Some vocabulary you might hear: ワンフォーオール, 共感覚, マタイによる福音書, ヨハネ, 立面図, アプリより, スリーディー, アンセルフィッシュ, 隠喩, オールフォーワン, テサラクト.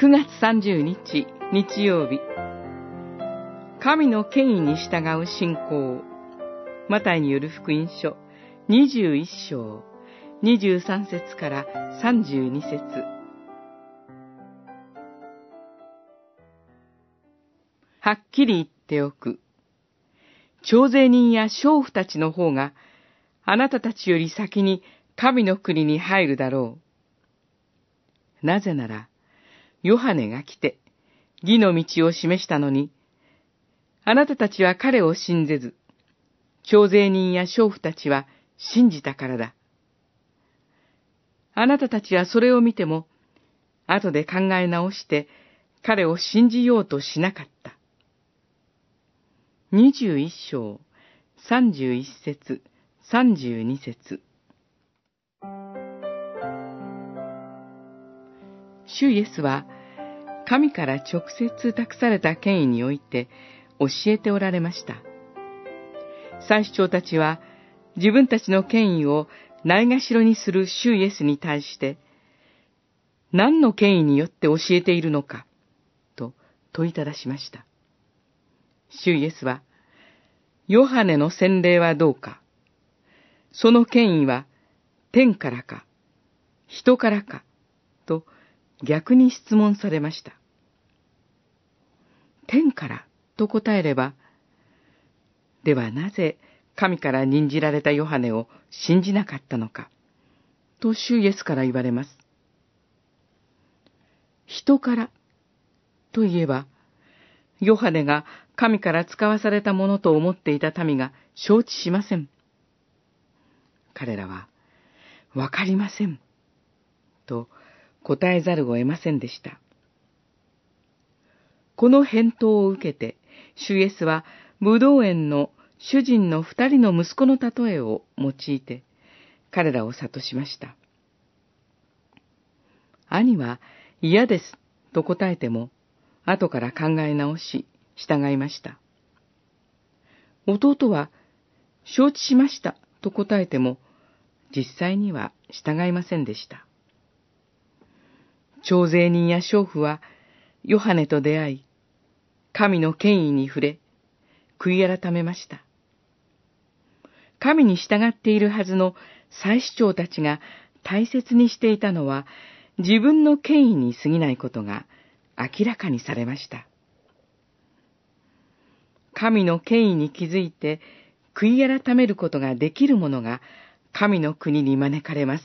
9月30日日曜日、神の権威に従う信仰。マタイによる福音書21章23節から32節。はっきり言っておく。徴税人や娼婦たちの方があなたたちより先に神の国に入るだろう。なぜなら、ヨハネが来て義の道を示したのに、あなたたちは彼を信ぜず、徴税人や娼婦たちは信じたからだ。あなたたちはそれを見ても、後で考え直して彼を信じようとしなかった。21章31節32節。主イエスは、神から直接託された権威において教えておられました。祭司長たちは、自分たちの権威をないがしろにする主イエスに対して、何の権威によって教えているのか、と問いただしました。主イエスは、ヨハネの洗礼はどうか、その権威は天からか、人からか、と逆に質問されました。天からと答えれば、ではなぜ神から任じられたヨハネを信じなかったのか、と主イエスから言われます。人からといえば、ヨハネが神から使わされたものと思っていた民が承知しません。彼らは、わかりません、と答えざるを得ませんでした。この返答を受けて、主イエスは、ブドウ園の主人の2人の息子の例えを用いて、彼らを諭しました。兄は、嫌です、と答えても、後から考え直し、従いました。弟は、承知しました、と答えても、実際には従いませんでした。徴税人や娼婦は、ヨハネと出会い、神の権威に触れ、悔い改めました。神に従っているはずの祭司長たちが大切にしていたのは、自分の権威に過ぎないことが明らかにされました。神の権威に気づいて、悔い改めることができる者が、神の国に招かれます。